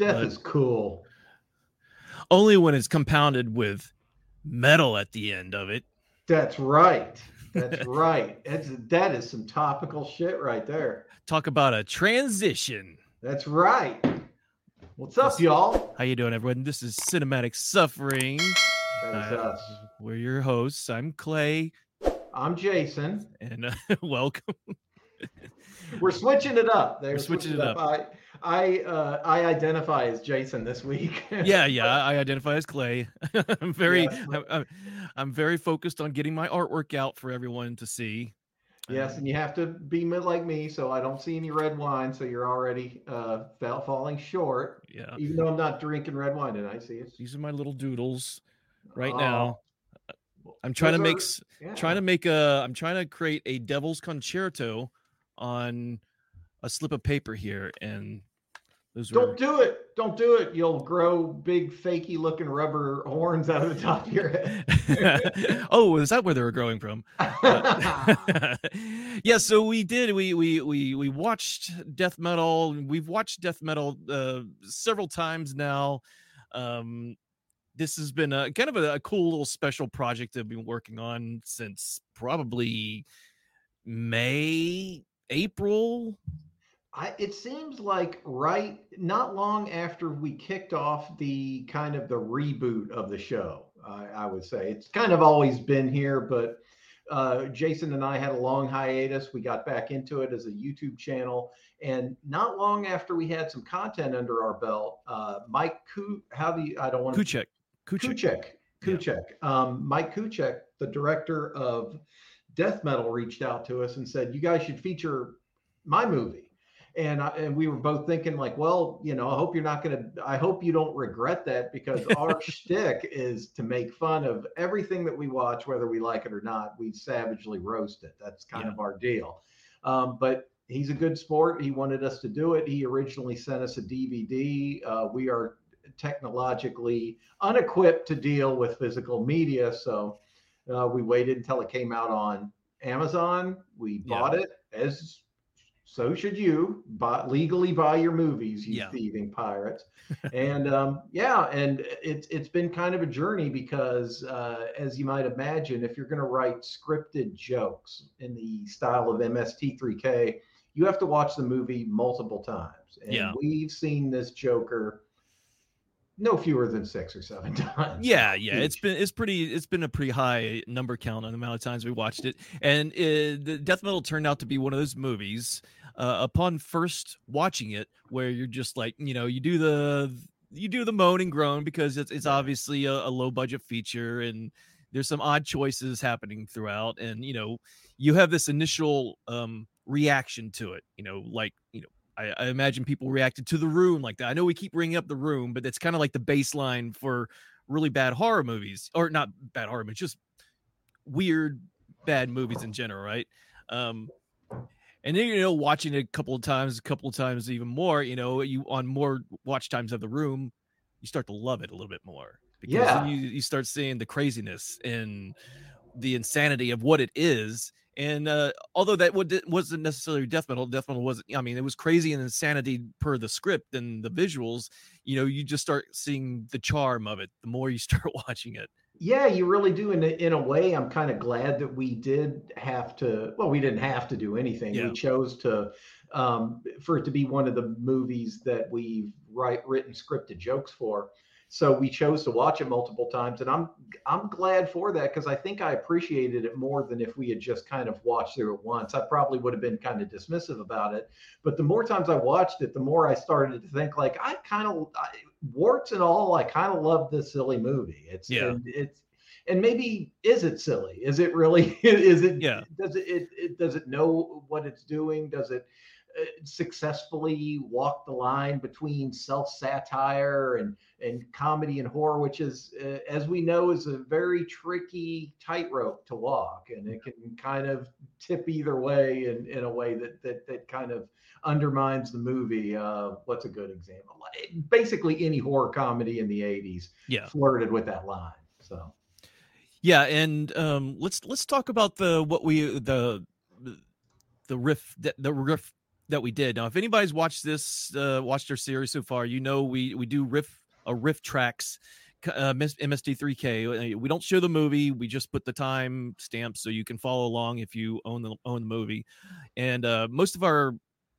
Death is cool. Only when it's compounded with metal at the end of it. That's right. That's right. That is some topical shit right there. Talk about a transition. That's right. What's up, y'all? How you doing, everyone? This is Cinematic Suffering. That is us. We're your hosts. I'm Clay. I'm Jason. And welcome. We're switching it up. We're switching it up. I identify as Jason this week. Yeah. I identify as Clay. I'm very focused on getting my artwork out for everyone to see. Yes, and you have to be like me, so I don't see any red wine, so you're already falling short. Yeah. Even though I'm not drinking red wine tonight, see it. These are my little doodles right now. I'm trying to create a Devil's Concerto on a slip of paper here, and don't do it. You'll grow big fakey looking rubber horns out of the top of your head. Oh, is that where they were growing from? Yeah, so we watched Death Metal. We've watched Death Metal several times now. This has been a cool little special project I've been working on since probably May, April. It seems like not long after we kicked off the kind of the reboot of the show, I would say. It's kind of always been here, but Jason and I had a long hiatus. We got back into it as a YouTube channel. And not long after we had some content under our belt, Mike Kuchek, the director of Death Metal, reached out to us and said, you guys should feature my movie. And we were both thinking like, well, you know, I hope you don't regret that, because our shtick is to make fun of everything that we watch, whether we like it or not. We savagely roast it. That's kind of our deal. But he's a good sport. He wanted us to do it. He originally sent us a DVD. We are technologically unequipped to deal with physical media. So we waited until it came out on Amazon. We bought it as... So should you legally buy your movies, you thieving pirates. And and it's been kind of a journey because as you might imagine, if you're going to write scripted jokes in the style of MST3K, you have to watch the movie multiple times. And we've seen this Joker no fewer than 6 or 7 times. Each. It's been a pretty high number count on the amount of times we watched it. And the Death Metal turned out to be one of those movies upon first watching it where you're just like, you know, you do the moan and groan because it's obviously a low budget feature and there's some odd choices happening throughout, and you know, you have this initial reaction to it, you know, like, you know, I imagine people reacted to The Room like that. I know we keep bringing up The Room, but that's kind of like the baseline for really bad horror movies, or not bad horror, but just weird, bad movies in general. Right. And then, you know, watching it a couple of times, even more, you know, you on more watch times of The Room, you start to love it a little bit more because then you start seeing the craziness and the insanity of what it is. And although that wasn't necessarily Death Metal wasn't, I mean, it was crazy and insanity per the script and the visuals, you know, you just start seeing the charm of it the more you start watching it. Yeah, you really do. In a way, I'm kind of glad that we did have to, well, we didn't have to do anything. Yeah. We chose to, for it to be one of the movies that we've written scripted jokes for. So we chose to watch it multiple times, and I'm glad for that because I think I appreciated it more than if we had just kind of watched through it once. I probably would have been kind of dismissive about it, but the more times I watched it, the more I started to think like warts and all, I kind of love this silly movie. And maybe is it silly? Is it really? Is it? Yeah. Does it know what it's doing? Does it successfully walk the line between self-satire and comedy and horror, which is, as we know, is a very tricky tightrope to walk, and it can kind of tip either way in a way that kind of undermines the movie. What's a good example? Basically, any horror comedy in the 80s flirted with that line. So, yeah, and let's talk about the riff that we did. Now, if anybody's watched this, watched our series so far, you know we do riff tracks, MST3K. We don't show the movie. We just put the time stamps so you can follow along if you own the movie. And most of our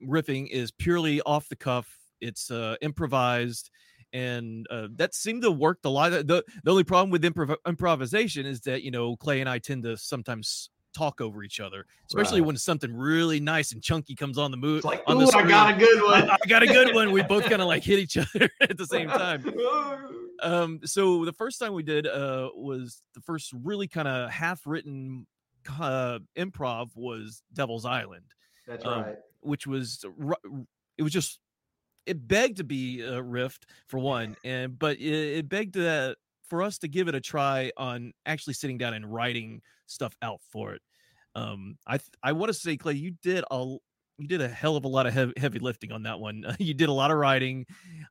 riffing is purely off the cuff. It's improvised, and that seemed to work a lot. The only problem with improvisation is that, you know, Clay and I tend to sometimes talk over each other, especially when something really nice and chunky comes on the move. It's like, ooh, I got a good one. I got a good one. We both kind of like hit each other at the same time. So the first time we did was the first really kind of half-written improv was Devil's Island. That's right. Which was, it was just, it begged to be a riffed for one, but it begged to, for us to give it a try on actually sitting down and writing stuff out for it. I want to say, Clay, you did a hell of a lot of heavy lifting on that one. You did a lot of writing.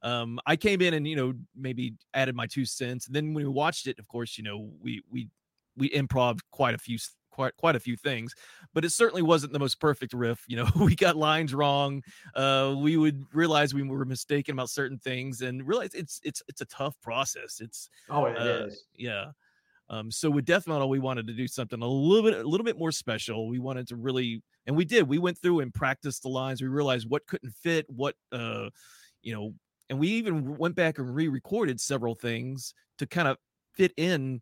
I came in and, you know, maybe added my 2 cents. And then when we watched it, of course, you know, we improv'd quite a few things, but it certainly wasn't the most perfect riff. You know, we got lines wrong. We would realize we were mistaken about certain things, and realize it's a tough process. It is. Yeah. So with Death Metal, we wanted to do something a little bit more special. We wanted to really, and we did. We went through and practiced the lines. We realized what couldn't fit, what you know, and we even went back and re-recorded several things to kind of fit in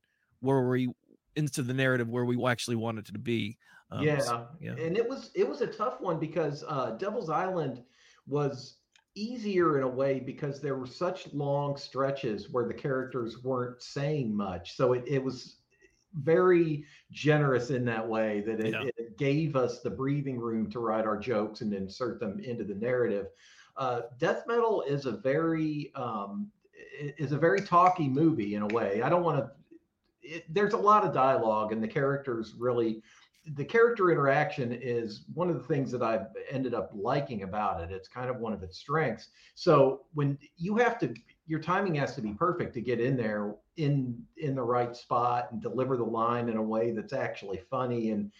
into the narrative where we actually wanted it to be. And it was a tough one because Devil's Island was easier in a way because there were such long stretches where the characters weren't saying much. So it was very generous in that way that it gave us the breathing room to write our jokes and insert them into the narrative. Death Metal is a very talky movie in a way. I don't want to there's a lot of dialogue, and the character interaction is one of the things that I've ended up liking about it. It's kind of one of its strengths. So when your timing has to be perfect to get in there in the right spot and deliver the line in a way that's actually funny. And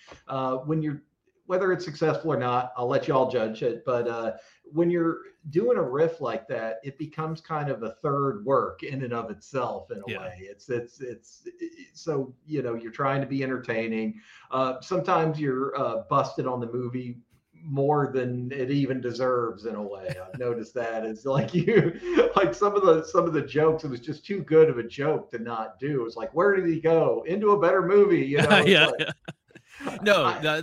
whether it's successful or not, I'll let y'all judge it. But when you're doing a riff like that, it becomes kind of a third work in and of itself in a way. It's so, you know, you're trying to be entertaining. Sometimes you're busted on the movie more than it even deserves in a way. I've noticed that. It's like some of the jokes, it was just too good of a joke to not do. It was like, where did he go? Into a better movie, you know?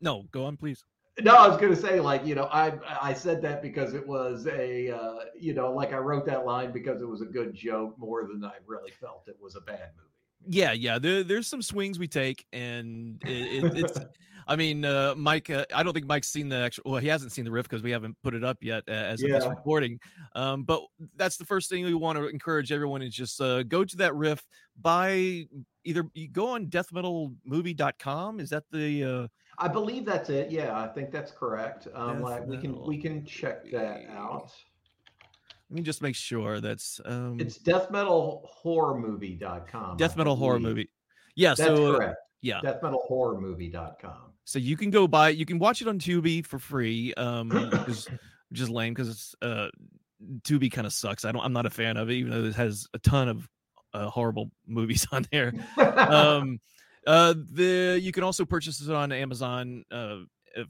No, go on, please. No, I was going to say, like, you know, I said that because it was a, you know, like I wrote that line because it was a good joke more than I really felt it was a bad movie. Yeah. There's some swings we take, and it's I mean, Mike, I don't think Mike's seen he hasn't seen the riff because we haven't put it up yet as of this recording. But that's the first thing we want to encourage everyone is just go to that riff. Either you go on deathmetalmovie.com. Is that the... I believe that's it. Yeah, I think that's correct. We can check that out. Let me just make sure that's... it's deathmetalhorrormovie.com. Death Metal Horror Movie. Yeah, that's correct. Yeah. deathmetalhorrormovie.com. So you can go buy it. You can watch it on Tubi for free, which is lame because it's Tubi kind of sucks. I'm not a fan of it, even though it has a ton of horrible movies on there. You can also purchase it on Amazon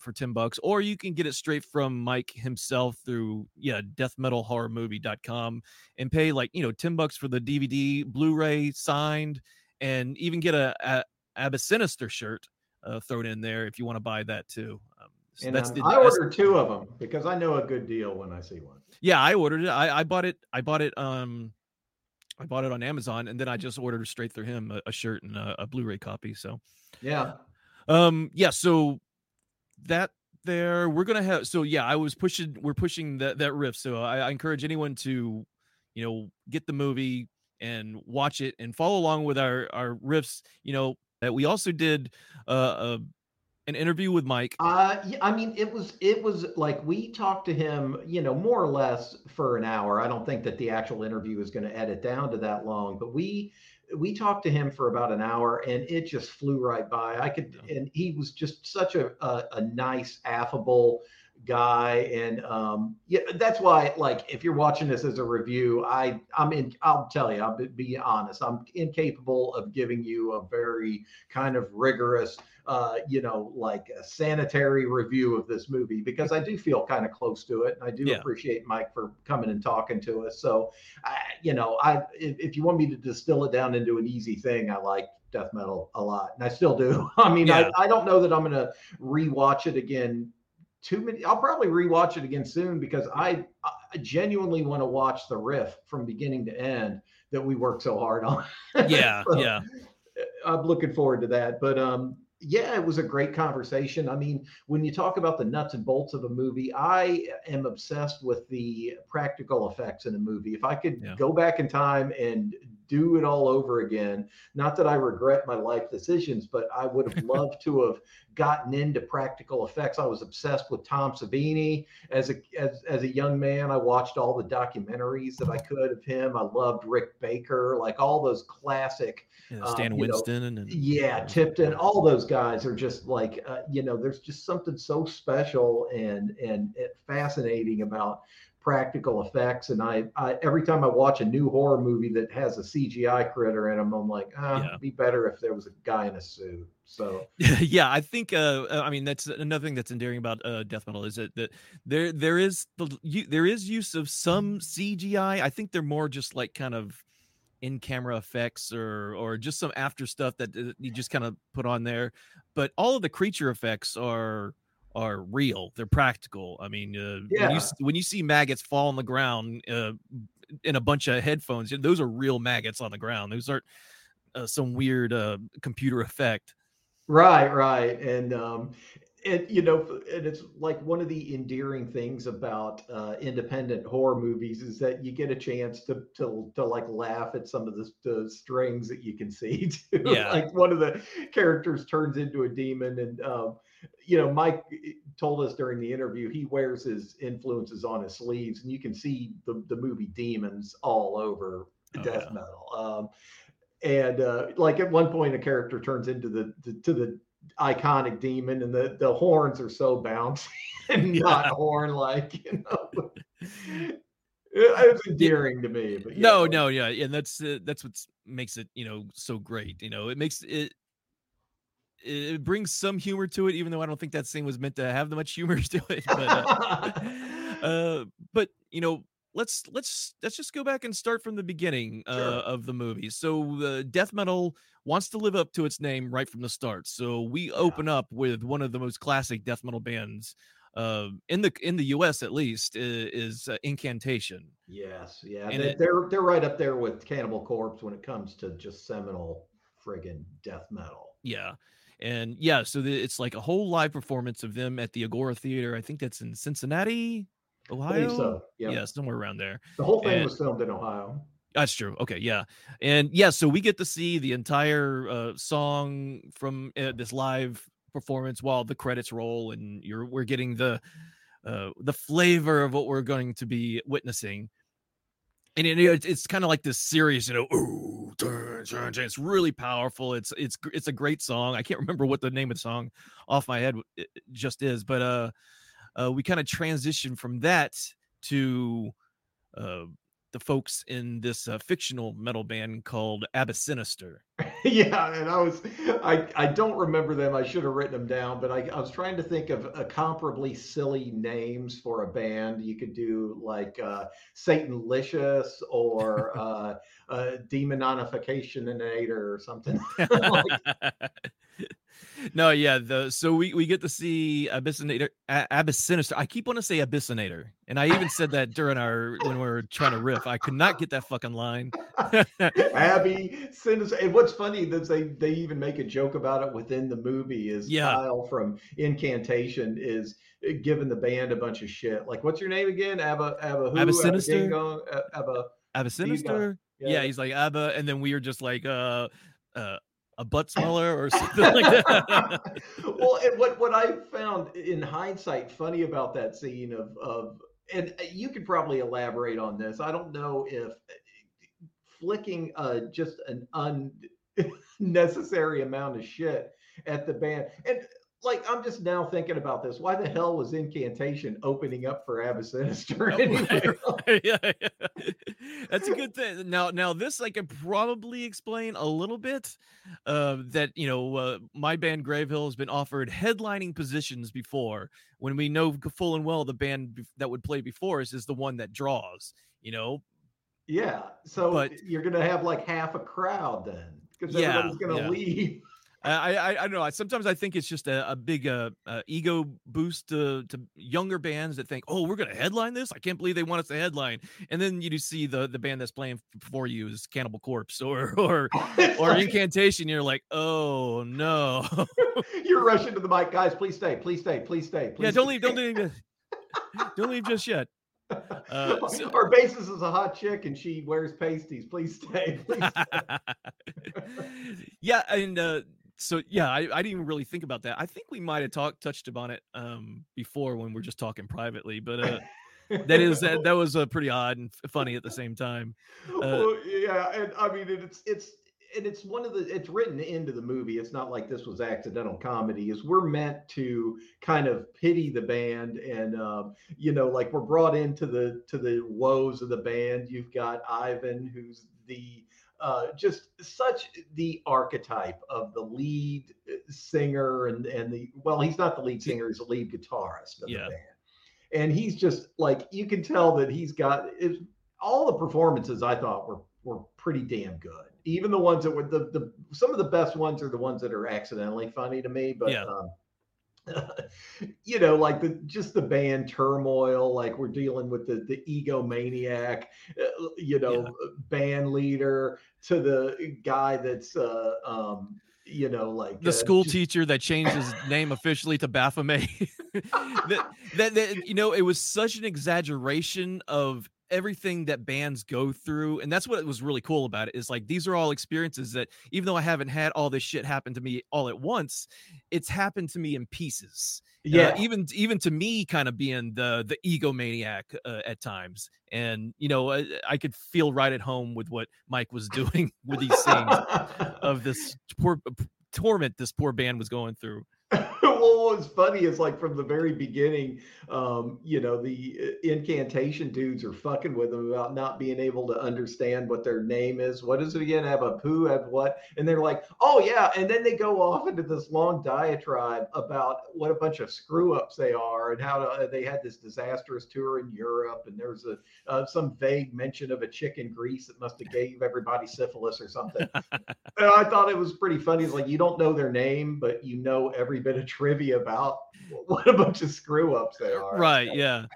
for $10, or you can get it straight from Mike himself through deathmetalhorrormovie.com and pay like, you know, $10 for the DVD, Blu-ray signed, and even get a Abyssinister shirt thrown in there if you want to buy that too. So I ordered 2 of them because I know a good deal when I see one. Yeah, I ordered it. I bought it. I bought it on Amazon, and then I just ordered straight through him a shirt and a Blu-ray copy. So, yeah. So that there, we're going to have, we're pushing that riff. So I encourage anyone to, you know, get the movie and watch it and follow along with our riffs. You know, that we also did, an interview with Mike. I mean, it was like we talked to him, you know, more or less for an hour. I don't think that the actual interview is going to edit down to that long, but we talked to him for about an hour, and it just flew right by. And he was just such a nice, affable guy. And yeah, that's why, like, if you're watching this as a review, I'll tell you, I'll be honest, I'm incapable of giving you a very kind of rigorous, you know, like a sanitary review of this movie, because I do feel kind of close to it. And I do appreciate Mike for coming and talking to us. So, you know, if you want me to distill it down into an easy thing, I like Death Metal a lot, and I still do. I mean, I don't know that I'm going to rewatch it again. I'll probably rewatch it again soon, because I genuinely want to watch the riff from beginning to end that we worked so hard on. So I'm looking forward to that. But yeah, it was a great conversation. I mean, when you talk about the nuts and bolts of a movie, I am obsessed with the practical effects in a movie. If I could go back in time and do it all over again, not that I regret my life decisions, but I would have loved to have gotten into practical effects. I was obsessed with Tom Savini as a young man. I watched all the documentaries that I could of him. I loved Rick Baker, like all those classic Stan Winston, and Tipton. All those guys are just like you know, there's just something so special and fascinating about practical effects. And I every time I watch a new horror movie that has a CGI critter in them, I'm like, it'd be better if there was a guy in a suit. So yeah, I think I mean, that's another thing that's endearing about Death Metal, is that there is use of some CGI. I think they're more just like kind of in camera effects or just some after stuff that you just kind of put on there, but all of the creature effects are real. They're practical. I mean, when you see maggots fall on the ground in a bunch of headphones, those are real maggots on the ground. Those aren't some weird computer effect. Right. And it, you know, and it's like one of the endearing things about independent horror movies is that you get a chance to like laugh at some of the strings that you can see too. Yeah. Like one of the characters turns into a demon, and you know, Mike told us during the interview, he wears his influences on his sleeves, and you can see the movie Demons all over Death Metal. And like at one point, a character turns into the iconic demon, and the horns are so bouncy and not horn like, you know. It was endearing to me. But and that's what makes it, you know, so great. You know, it makes it. It brings some humor to it, even though I don't think that scene was meant to have that much humor to it. But, but you know, let's just go back and start from the beginning of the movie. So Death Metal wants to live up to its name right from the start. So we open up with one of the most classic Death Metal bands in the U.S. at least, is Incantation. Yes, yeah, and they're right up there with Cannibal Corpse when it comes to just seminal friggin' Death Metal. Yeah. And yeah, so it's like a whole live performance of them at the Agora Theater. I think that's in Cincinnati, Ohio. I think so. Yep. Yeah, somewhere around there. The whole thing was filmed in Ohio. That's true. Okay, yeah. And yeah, so we get to see the entire song from this live performance while the credits roll, and we're getting the flavor of what we're going to be witnessing. And it's kind of like this serious, you know, ooh, it's really powerful. It's a great song. I can't remember what the name of the song off my head just is, but we kind of transition from that to the folks in this fictional metal band called Abyssinister. Yeah, and I don't remember them. I should have written them down, but I was trying to think of comparably silly names for a band. You could do like Satanlicious or Demononificationinator or something. No, yeah. So we get to see Abyssinister. I keep wanting to say Abyssinator, and I even said that when we were trying to riff. I could not get that fucking line. Abby Sinister. And what's funny that they even make a joke about it within the movie. Is Kyle from Incantation is giving the band a bunch of shit. Like, what's your name again? Abyssinister. Yeah, he's like Abba, and then we are just like a butt smeller or something like that. Well, and what I found in hindsight funny about that scene of and you could probably elaborate on this. I don't know if flicking just an unnecessary amount of shit at the band, and like, I'm just now thinking about this. Why the hell was Incantation opening up for Abyssinister? Yeah. That's a good thing. Now this I could probably explain a little bit. That, you know, my band Grave Hill has been offered headlining positions before, when we know full and well the band that would play before us is the one that draws, you know. Yeah, so you're gonna have like half a crowd then, because everybody's gonna leave. I don't know. Sometimes I think it's just a big ego boost to younger bands that think, oh, we're going to headline this? I can't believe they want us to headline. And then you do see the band that's playing for you is Cannibal Corpse or Incantation. You're like, oh, no. You're rushing to the mic. Guys, please stay. Please stay. Please stay. Please stay. Don't leave. Don't leave just yet. Our bassist is a hot chick and she wears pasties. Please stay. Please stay. Yeah. And, so, yeah, I didn't even really think about that. I think we might have touched upon it before when we're just talking privately, but that was pretty odd and funny at the same time. Well, yeah, and I mean, it's one of it's written into the movie. It's not like this was accidental comedy. Is we're meant to kind of pity the band, and you know, like we're brought into the woes of the band. You've got Ivan, who's the just such the archetype of the lead singer and the, well, he's not the lead singer, he's the lead guitarist of the band. And he's just like, you can tell that he's got it. All the performances I thought were pretty damn good. Even the ones that were the some of the best ones are the ones that are accidentally funny to me, but you know, like the band turmoil, like we're dealing with the egomaniac, you know, band leader to the guy that's, you know, like the school teacher that changed his name officially to Baphomet. that you know, it was such an exaggeration of everything that bands go through, and that's what was really cool about it, is like these are all experiences that, even though I haven't had all this shit happen to me all at once, it's happened to me in pieces. Even to me kind of being the egomaniac at times, and you know, I could feel right at home with what Mike was doing with these things of this poor torment this poor band was going through. Well, what was funny is, like, from the very beginning, you know, the Incantation dudes are fucking with them about not being able to understand what their name is. What is it again? Have a poo, have what? And they're like, oh, yeah. And then they go off into this long diatribe about what a bunch of screw-ups they are, and how they had this disastrous tour in Europe, and there's some vague mention of a chick in Greece that must have gave everybody syphilis or something. And I thought it was pretty funny. It's like, you don't know their name, but you know every bit of trivia about what a bunch of screw ups they are, right? Yeah.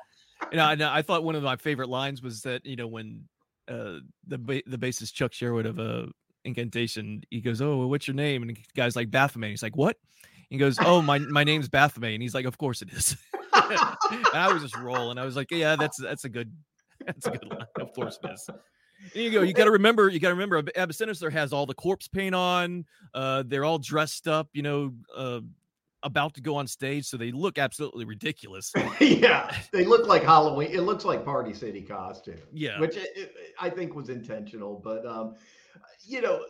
And I thought one of my favorite lines was that, you know, when the bassist Chuck Sherwood of Incantation, he goes, oh, what's your name? And the guy's like, Baphomet. He's like, what? And he goes, oh, my name's Baphomet. And he's like, of course it is. And I was just rolling. I was like, yeah, that's a good line. Of course it is. There you go. You got to remember Abyssinister has all the corpse paint on. They're all dressed up, you know, about to go on stage, so they look absolutely ridiculous. Yeah, they look like Halloween. It looks like Party City costume. Yeah, which I think was intentional. But you know,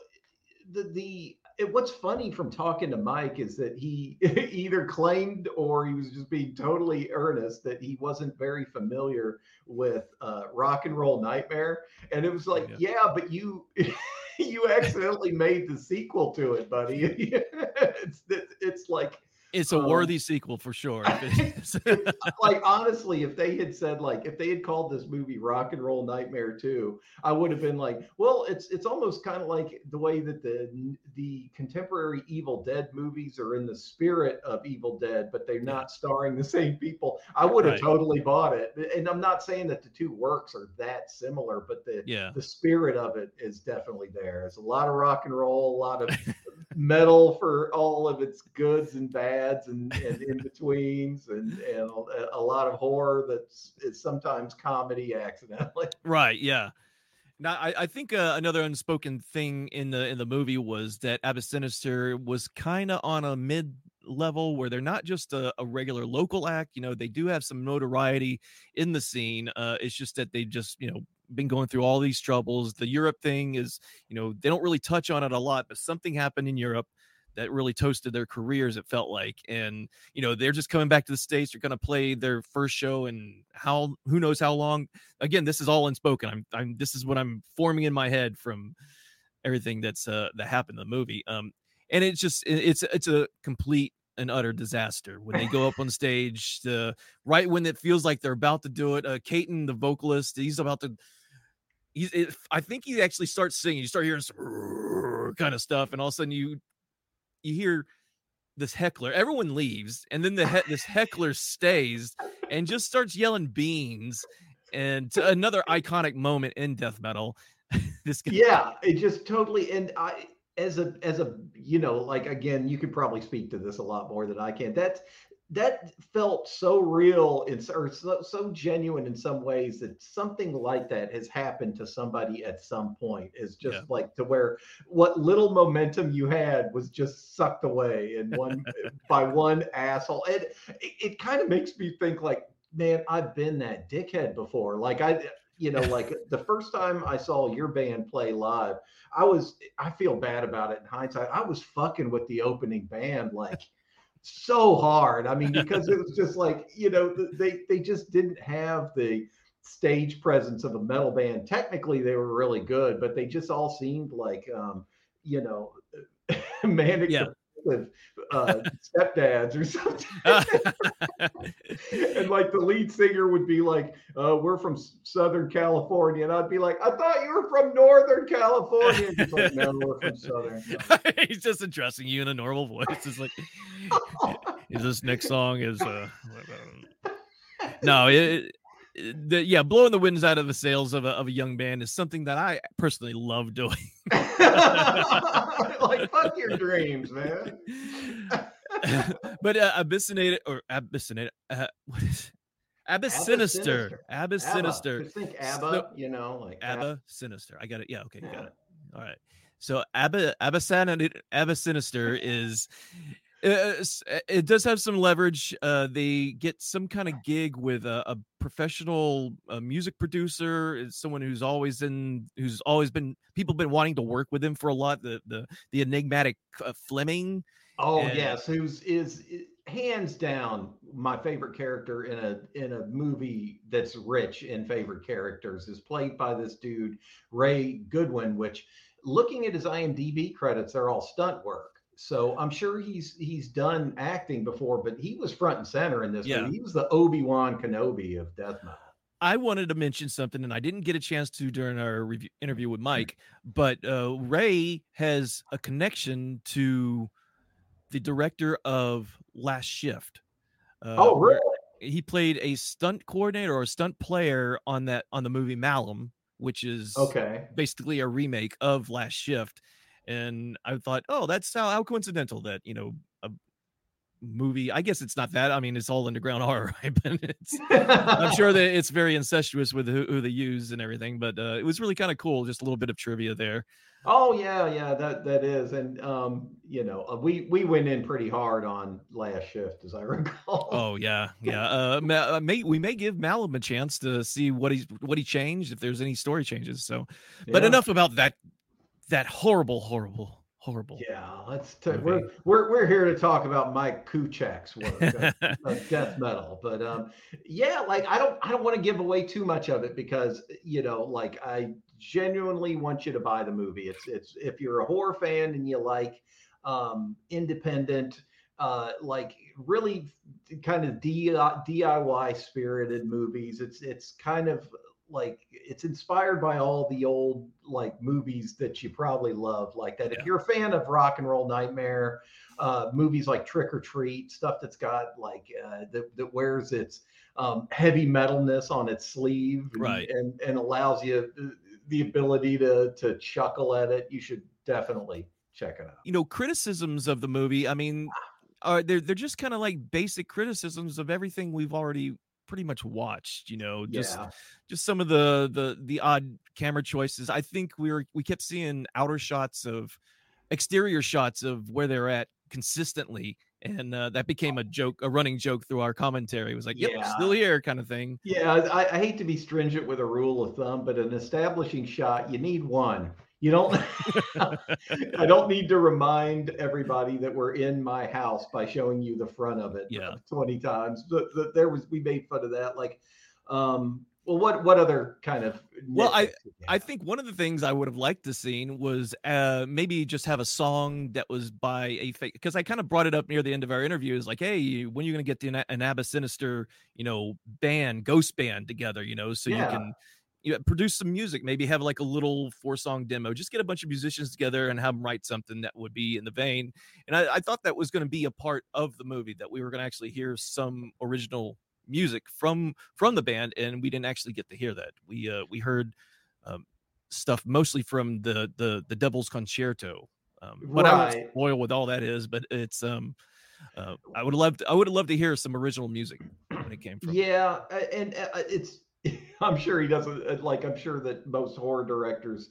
what's funny from talking to Mike is that he either claimed, or he was just being totally earnest, that he wasn't very familiar with Rock and Roll Nightmare, and it was like, yeah but you. You accidentally made the sequel to it, buddy. It's like, it's a worthy sequel for sure. Like, honestly, if they had called this movie Rock and Roll Nightmare 2, I would have been like, well, it's almost kind of like the way that the contemporary Evil Dead movies are in the spirit of Evil Dead, but they're not starring the same people. I would have totally bought it. And I'm not saying that the two works are that similar, but the spirit of it is definitely there. There's a lot of rock and roll, a lot of metal for all of its goods and bads and in-betweens, and a lot of horror that's sometimes comedy accidentally. Right, yeah. Now, I think another unspoken thing in the movie was that Abyssinister was kind of on a mid-level where they're not just a regular local act. You know, they do have some notoriety in the scene. It's just that they just, you know, been going through all these troubles. The Europe thing is, you know, they don't really touch on it a lot, but something happened in Europe that really toasted their careers, it felt like. And, you know, they're just coming back to the States. They're going to play their first show in who knows how long. Again, this is all unspoken. This is what I'm forming in my head from everything that's that happened in the movie. And it's just, it's a complete and utter disaster when they go up on stage, right when it feels like they're about to do it. Katen, the vocalist, I think he actually starts singing. You start hearing some kind of stuff, and all of a sudden you hear this heckler. Everyone leaves, and then this heckler stays and just starts yelling beans. And another iconic moment in death metal. It just totally. And I, as a, you know, like, again, you could probably speak to this a lot more than I can. That felt so real, so genuine in some ways, that something like that has happened to somebody at some point. Is just like, to where what little momentum you had was just sucked away and by one asshole. And it kind of makes me think, like, man, I've been that dickhead before. Like, like the first time I saw your band play live, I feel bad about it in hindsight. I was fucking with the opening band, like, so hard. I mean, because it was just like, you know, they just didn't have the stage presence of a metal band. Technically, they were really good, but they just all seemed like, manic stepdads or something. And like the lead singer would be like, we're from Southern California, and I'd be like, I thought you were from Northern California. He's like, no, we're from Southern California. He's just addressing you in a normal voice. It's like, is this next song is no, blowing the winds out of the sails of a young band is something that I personally love doing. Like, fuck your dreams, man. But Abyssinister. Think ABBA, so, you know, like Abyssinister. I got it. Yeah, okay, got it. All right. So Abyssinister is. It does have some leverage. They get some kind of gig with a professional music producer, is someone who's always been people have been wanting to work with him for a lot. The enigmatic Fleming. Oh, and, yes, who is hands down my favorite character in a movie that's rich in favorite characters, is played by this dude Ray Goodwin. Which, looking at his IMDb credits, they're all stunt work. So I'm sure he's done acting before, but he was front and center in this movie. He was the Obi-Wan Kenobi of death metal. I wanted to mention something, and I didn't get a chance to during our interview with Mike, but Ray has a connection to the director of Last Shift. Oh, really? He played a stunt coordinator or a stunt player on the movie Malum, which is basically a remake of Last Shift. And I thought, oh, that's how coincidental that, you know, a movie, I guess it's not that. I mean, it's all underground horror, right? But I'm sure that it's very incestuous with who they use and everything. But it was really kind of cool. Just a little bit of trivia there. Oh, yeah, that is. And, you know, we went in pretty hard on Last Shift, as I recall. Oh, yeah. We may give Malum a chance to see what he changed, if there's any story changes. So, but enough about that. That horrible. Yeah, we're here to talk about Mike Kuchek's work of death metal, but I don't want to give away too much of it, because, you know, like, I genuinely want you to buy the movie. It's if you're a horror fan and you like independent, like really kind of DIY spirited movies, it's kind of like, it's inspired by all the old, like, movies that you probably love, like that. Yeah. If you're a fan of Rock and Roll Nightmare, movies like Trick or Treat, stuff that's got like that wears its heavy metalness on its sleeve, right, and allows you the ability to chuckle at it, you should definitely check it out. You know, criticisms of the movie, I mean, they're just kind of like basic criticisms of everything we've already pretty much watched, you know, just some of the odd camera choices. I think we kept seeing exterior shots of where they're at consistently. And that became a running joke through our commentary. It was like, yep, we're still here kind of thing. Yeah. I hate to be stringent with a rule of thumb, but an establishing shot, you need one. You don't, I don't need to remind everybody that we're in my house by showing you the front of it 20 times. But there was, we made fun of that. Like, well, what other kind of, well, I think one of the things I would have liked to seen was maybe just have a song that was by a fake, because I kind of brought it up near the end of our interview. Is like, hey, when are you going to get an Abyssinister, band, ghost band together, so you can, produce some music, maybe have like a little 4-song demo, just get a bunch of musicians together and have them write something that would be in the vein. And I thought that was going to be a part of the movie, that we were going to actually hear some original music from the band. And we didn't actually get to hear that. We heard stuff mostly from the Devil's Concerto. What I would spoil with all that is, but it's I would have loved to hear some original music when it came from. Yeah. And it's, I'm sure he doesn't like, I'm sure that most horror directors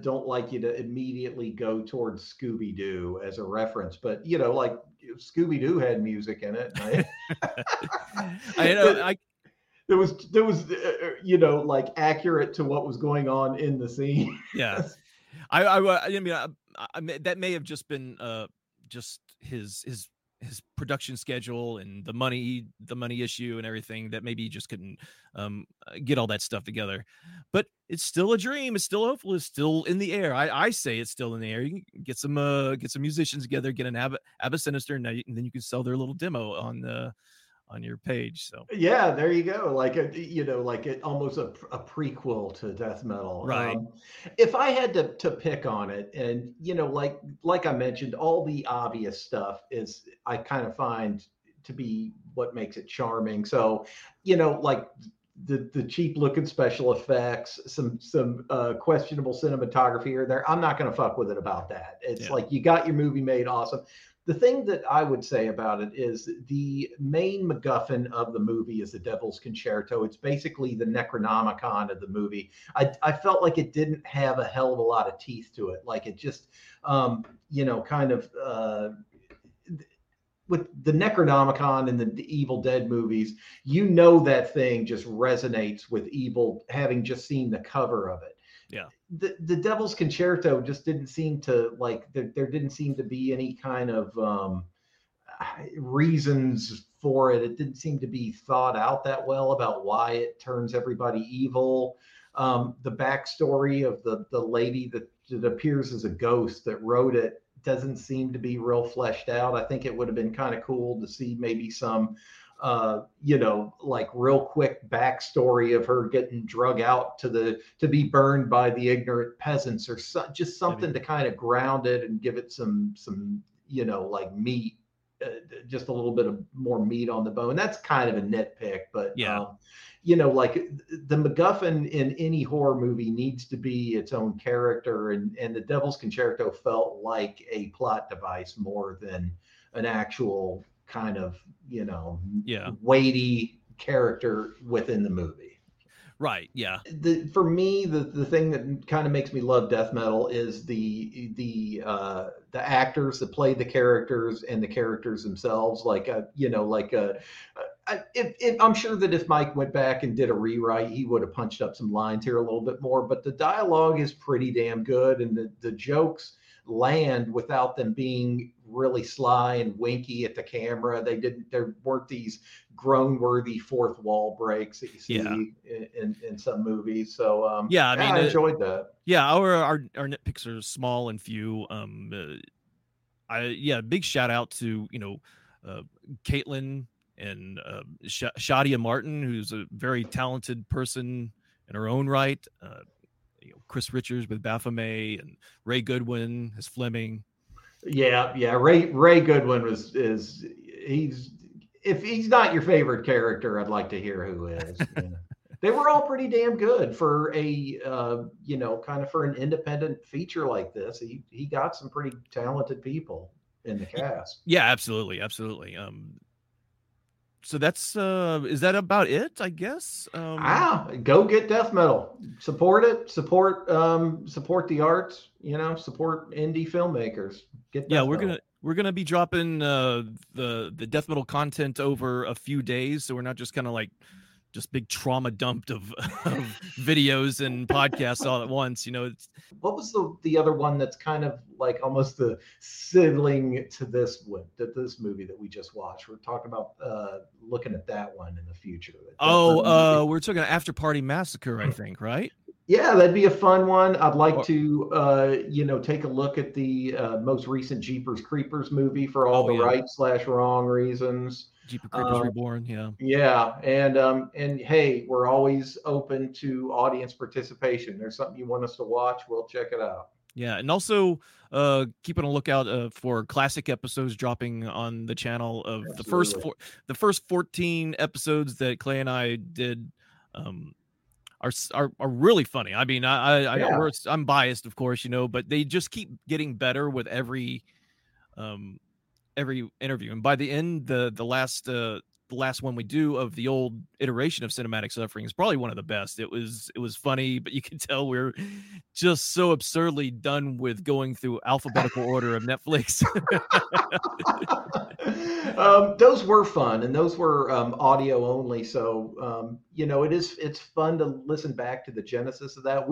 don't like you to immediately go towards Scooby-Doo as a reference, but like Scooby-Doo had music in it. I know. There was like accurate to what was going on in the scene. Yeah. I mean, that may have just been just his production schedule and the money issue and everything, that maybe he just couldn't get all that stuff together. But it's still a dream. It's still hopeful. It's still in the air. I say it's still in the air. You can get some musicians together, get an Abyssinister, and then you can sell their little demo on your page. So yeah, there you go. Like almost a prequel to Death Metal. Right. If I had to pick on it, and like I mentioned, all the obvious stuff is I kind of find to be what makes it charming. So like the cheap looking special effects, some questionable cinematography here or there. I'm not going to fuck with it about that. It's like you got your movie made, awesome. The thing that I would say about it is the main MacGuffin of the movie is the Devil's Concerto. It's basically the Necronomicon of the movie. I felt like it didn't have a hell of a lot of teeth to it. Like it just, kind of with the Necronomicon and the Evil Dead movies, that thing just resonates with evil, having just seen the cover of it. Yeah. The Devil's Concerto just didn't seem to there didn't seem to be any kind of reasons for it. It didn't seem to be thought out that well about why it turns everybody evil. The backstory of the lady that appears as a ghost that wrote it doesn't seem to be real fleshed out. I think it would have been kind of cool to see maybe some real quick backstory of her getting drug out to be burned by the ignorant peasants or just something to kind of ground it and give it some meat, just a little bit of more meat on the bone. That's kind of a nitpick, but the MacGuffin in any horror movie needs to be its own character, and the Devil's Concerto felt like a plot device more than an actual kind of weighty character within the movie. Right. Yeah. For me, the thing that kind of makes me love Death Metal is the actors that play the characters and the characters themselves. I'm sure that if Mike went back and did a rewrite, he would have punched up some lines here a little bit more, but the dialogue is pretty damn good, and the jokes land without them being really sly and winky at the camera. There weren't these groan-worthy fourth wall breaks that you see in some movies. So I enjoyed that. Yeah, our nitpicks are small and few. Big shout out to Katen and Shadia Martin, who's a very talented person in her own right. Chris Richards with Baphomet, and Ray Goodwin as Fleming. Ray Goodwin if he's not your favorite character, I'd like to hear who is. They were all pretty damn good for a for an independent feature like this. He got some pretty talented people in the cast. Yeah, absolutely. So that's is that about it, I guess? Go get Death Metal. Support it. Support the arts, support indie filmmakers. We're gonna be dropping the Death Metal content over a few days, so we're not just kind of like just big trauma dumped of videos and podcasts all at once. You know, it's... What was the other one that's kind of like almost the sibling to this one, that this movie that we just watched? We're talking about looking at that one in the future. We're talking After Party Massacre, I think, right? Yeah, that'd be a fun one. I'd like to, take a look at the most recent Jeepers Creepers movie for all right/wrong reasons. Jeepers Creepers Reborn, yeah. Yeah, and hey, we're always open to audience participation. There's something you want us to watch, we'll check it out. Yeah, and also keep on a lookout for classic episodes dropping on the channel of the first 14 episodes that Clay and I did. Are really funny. I mean, I'm biased, of course, you know, but they just keep getting better with every interview. And by the end, the last one we do of the old iteration of Cinematic Suffering is probably one of the best. It was funny, but you can tell we're just so absurdly done with going through alphabetical order of Netflix. Those were fun, and those were audio only. So, it's fun to listen back to the genesis of that.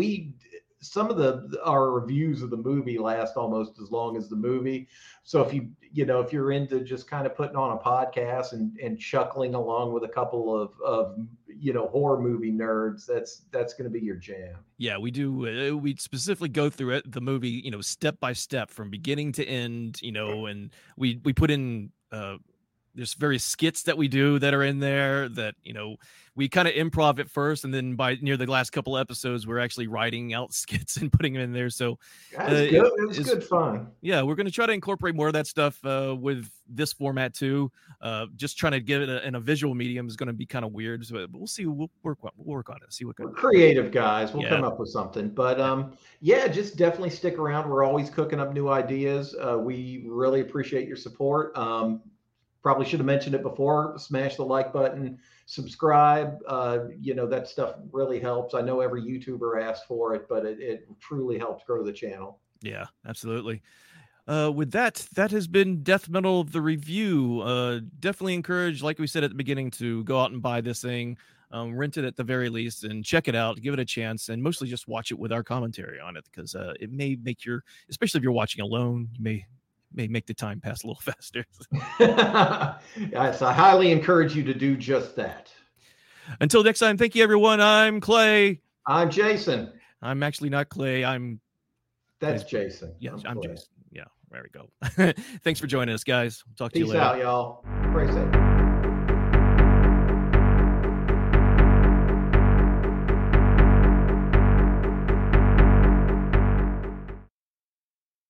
Some of our reviews of the movie last almost as long as the movie. So if you're into just kind of putting on a podcast and chuckling along with a couple of horror movie nerds, that's going to be your jam. Yeah, we do. We specifically go through the movie, step by step from beginning to end, and we put in, there's various skits that we do that are in there that, we kind of improv at first. And then by near the last couple episodes, we're actually writing out skits and putting them in there. So it was good fun. Yeah. We're going to try to incorporate more of that stuff with this format too. Just trying to get it in a visual medium is going to be kind of weird. So we'll see. We'll work on it. See what we're creative guys. We'll come up with something, but just definitely stick around. We're always cooking up new ideas. We really appreciate your support. Probably should have mentioned it before. Smash the like button, subscribe. That stuff really helps. I know every YouTuber asks for it, but it truly helps grow the channel. Yeah, absolutely. With that has been Death Metal the Review. Definitely encourage, like we said at the beginning, to go out and buy this thing, rent it at the very least, and check it out, give it a chance, and mostly just watch it with our commentary on it, because it may make especially if you're watching alone, you may make the time pass a little faster. Yes, I highly encourage you to do just that. Until next time, thank you, everyone. I'm Clay. I'm Jason. I'm actually not Clay. Jason. Yeah, I'm Jason. Yeah, there we go. Thanks for joining us, guys. Talk to you later. Peace out, y'all. Embrace it.